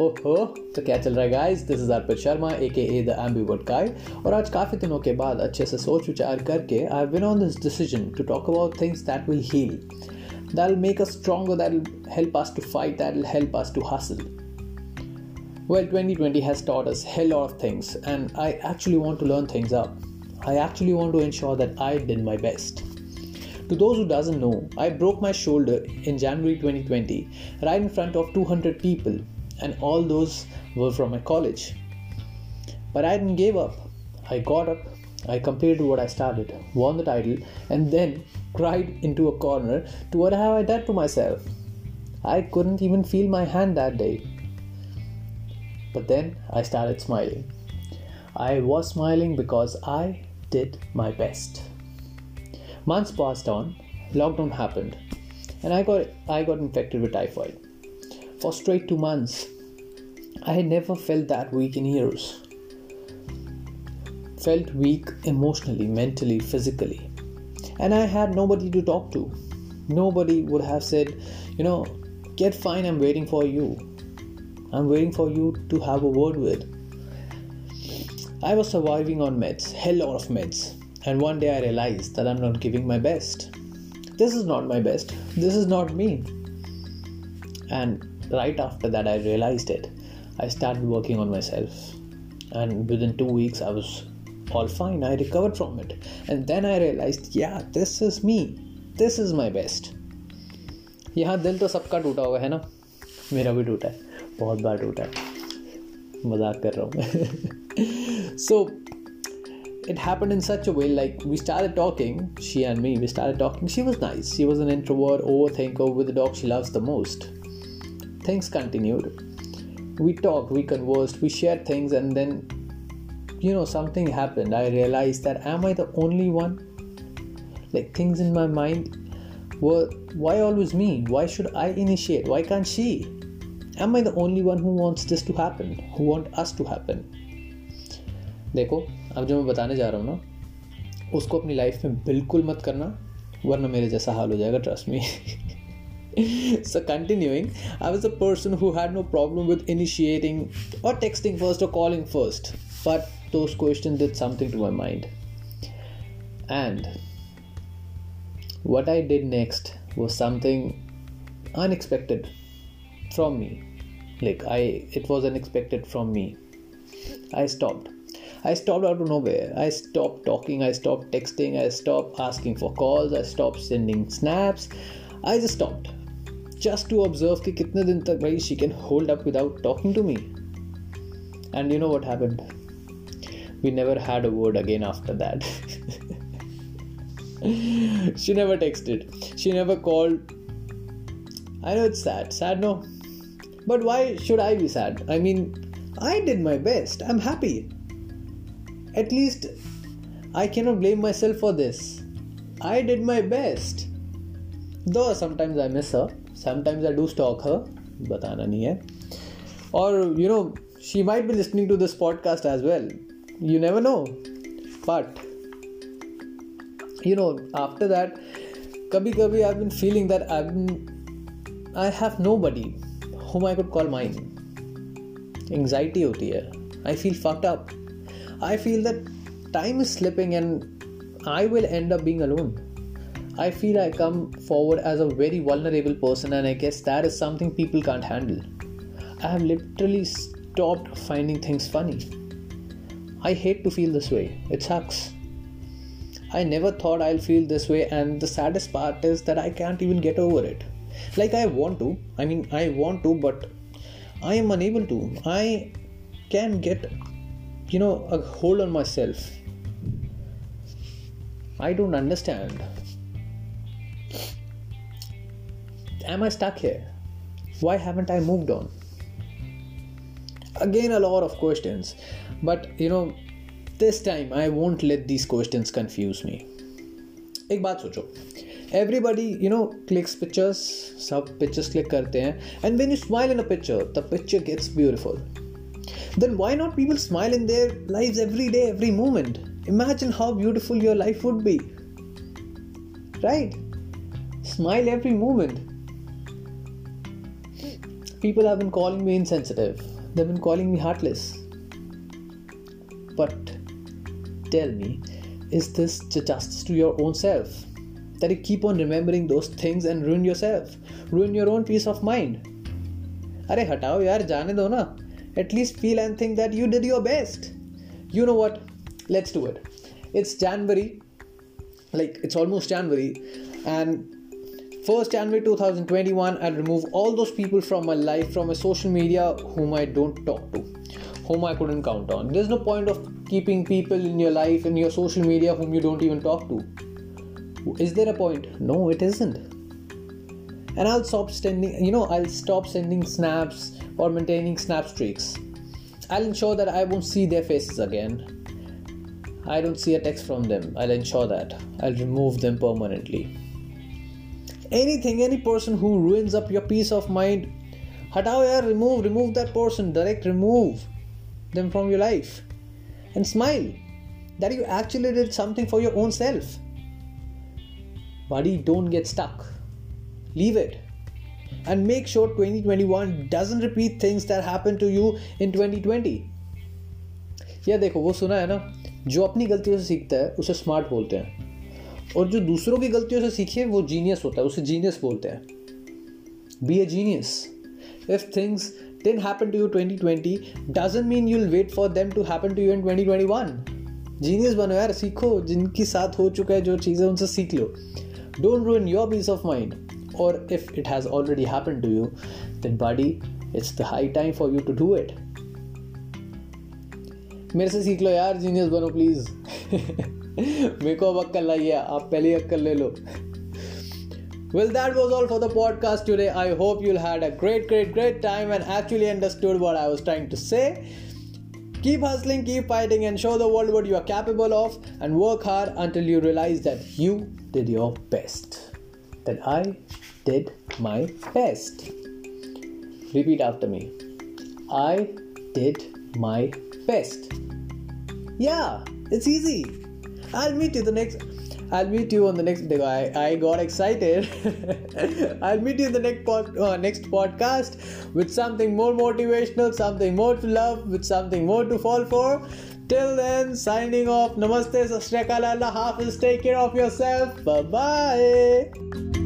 ओहो, तो क्या चल रहा है guys? This is Arpit Sharma AKA the ambivert guy, और आज काफ़ी दिनों के बाद अच्छे से सोच विचार करके I have been on this decision to talk about things that will heal, that will make us stronger, that will help us to fight, that will help us to hustle. Well, 2020 has taught us hell lot of things, and I actually want to learn things up. I actually want to ensure that I did my best. To those who doesn't know, I broke my shoulder in January 2020 right in front of 200 people, and all those were from my college. But I didn't give up. I got up, I completed what I started, won the title, and then cried into a corner to what have I done to myself. I couldn't even feel my hand that day. But then I started smiling. I was smiling because I did my best. Months passed on, lockdown happened, and I got infected with typhoid. For straight 2 months, I had never felt that weak in years. Felt weak emotionally, mentally, physically. And I had nobody to talk to. Nobody would have said, you know, get fine, I'm waiting for you. I'm waiting for you to have a word with. I was surviving on meds, hell lot of meds. And one day I realized that I'm not giving my best. This is not my best. This is not me. And right after that I realized it. I started working on myself. And within 2 weeks I was all fine. I recovered from it. And then I realized, yeah, this is me. This is my best. यहाँ दिल तो सबका टूटा होगा है ना, मेरा भी टूटा है, बहुत बार टूटा है, मजाक कर रहा हूँ. So it happened in such a way, like we started talking, she and me, we started talking. She was nice. She was an introvert, overthinker with the dog she loves the most. Things continued. We talked, we conversed, we shared things, and then, you know, something happened. I realized that am I the only one? Like things in my mind were, why always me? Why should I initiate? Why can't she? Am I the only one who wants this to happen? Who want us to happen? देखो अब जो मैं बताने जा रहा हूँ ना, उसको अपनी लाइफ में बिल्कुल मत करना, वरना मेरे जैसा हाल हो जाएगा, trust me. So continuing, I was a person who had no problem with initiating or texting first or calling first, but those questions did something to my mind. And what I did next was something unexpected from me. Like it was unexpected from me. I stopped out of nowhere. I stopped talking. I stopped texting. I stopped asking for calls. I stopped sending snaps. I just stopped, just to observe कि कितने दिन तक भाई she can hold up without talking to me. And you know what happened? We never had a word again after that. She never texted. She never called. I know it's sad. Sad, no. But why should I be sad? I mean, I did my best. I'm happy. At least I cannot blame myself for this. I did my best. Though sometimes I miss her. Sometimes I do stalk her. बताना नहीं है. Or you know, she might be listening to this podcast as well. You never know. But you know, after that, कभी-कभी I've been feeling that I have nobody whom I could call mine. Anxiety होती है. I feel fucked up. I feel that time is slipping and I will end up being alone. I feel I come forward as a very vulnerable person, and I guess that is something people can't handle. I have literally stopped finding things funny. I hate to feel this way. It sucks. I never thought I'll feel this way, and the saddest part is that I can't even get over it. Like I want to, but I am unable to. I can get a hold on myself. I don't understand. Am I stuck here? Why haven't I moved on? Again, a lot of questions. But this time I won't let these questions confuse me. एक बात सोचो. Everybody, clicks pictures. सब pictures click करते हैं. And when you smile in a picture, the picture gets beautiful. Then why not people smile in their lives every day, every moment? Imagine how beautiful your life would be. Right? Smile every moment. people have been calling me insensitive. They've been calling me heartless. But tell me, is this justice to your own self? That you keep on remembering those things and ruin yourself, ruin your own peace of mind. अरे हटाओ यार, जाने दो ना. At least feel and think that you did your best. You know what? Let's do it. It's January. Like, it's almost January. And 1st January 2021, I'll remove all those people from my life, from my social media, whom I don't talk to, whom I couldn't count on. There's no point of keeping people in your life, in your social media, whom you don't even talk to. Is there a point? No, it isn't. And I'll stop sending, snaps or maintaining snap streaks. I'll ensure that I won't see their faces again. I don't see a text from them. I'll ensure that. I'll remove them permanently. Anything, any person who ruins up your peace of mind, hatao yaar, remove that person, direct remove them from your life. And smile that you actually did something for your own self. Buddy, don't get stuck. Leave it. And make sure 2021 doesn't repeat things that happened to you in 2020. Yeah, देखो वो सुना है ना, जो अपनी गलतियों से सीखता है उसे स्मार्ट बोलते हैं, और जो दूसरों की गलतियों से सीखे वो जीनियस होता है, उसे जीनियस बोलते हैं. Be a genius. If things didn't happen to you 2020, doesn't mean you'll wait for them to happen to you in 2021. Genius बनो यार, सीखो जिनके साथ हो चुका है जो चीज़ें, उनसे सीख लो. Don't ruin your peace of mind. Or if it has already happened to you, then buddy, it's the high time for you to do it. मेरे से सीख लो यार, जीनियस बनो प्लीज़. मेरे को अब अक्कल आई है, आप पहले अक्कल ले लो. Well, that was all for the podcast today. I hope you had a great time and actually understood what I was trying to say. Keep hustling, keep fighting, and show the world what you are capable of, and work hard until you realize that you did your best. That I did my best. Repeat after me. I did my best. Yeah, it's easy. I'll meet you on the next. I got excited. I'll meet you in the next podcast with something more motivational, something more to love, with something more to fall for. Till then, signing off. Namaste, Sat Sri Akal, Allah Hafiz. Take care of yourself. Bye bye.